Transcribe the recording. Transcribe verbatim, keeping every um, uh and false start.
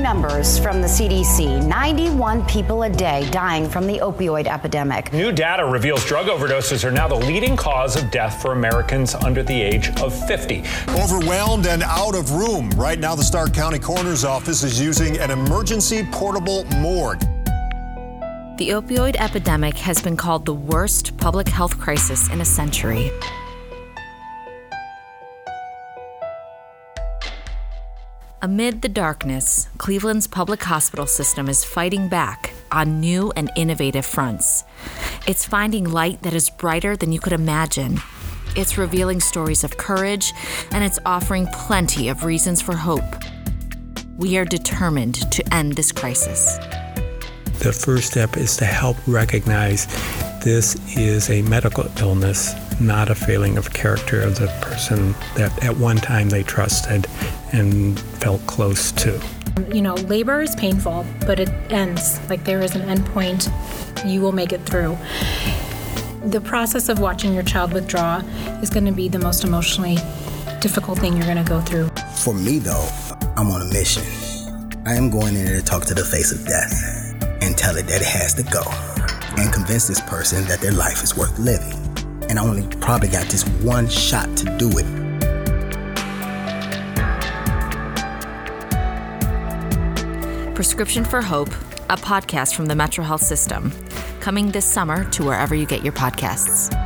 Alarming numbers from the C D C. ninety-one people a day dying from the opioid epidemic. New data reveals drug overdoses are now the leading cause of death for Americans under the age of fifty. Overwhelmed and out of room. Right now, the Stark County Coroner's Office is using an emergency portable morgue. The opioid epidemic has been called the worst public health crisis in a century. Amid the darkness, Cleveland's public hospital system is fighting back on new and innovative fronts. It's finding light that is brighter than you could imagine. It's revealing stories of courage, and it's offering plenty of reasons for hope. We are determined to end this crisis. The first step is to help recognize this is a medical illness, not a failing of character of the person that at one time they trusted and felt close to. You know, labor is painful, but it ends. Like, there is an end point. You will make it through. The process of watching your child withdraw is going to be the most emotionally difficult thing you're going to go through. For me, though, I'm on a mission. I am going in there to talk to the face of death and tell it that it has to go, and convince this person that their life is worth living. And I only probably got this one shot to do it. Prescription for Hope, a podcast from the MetroHealth System. Coming this summer to wherever you get your podcasts.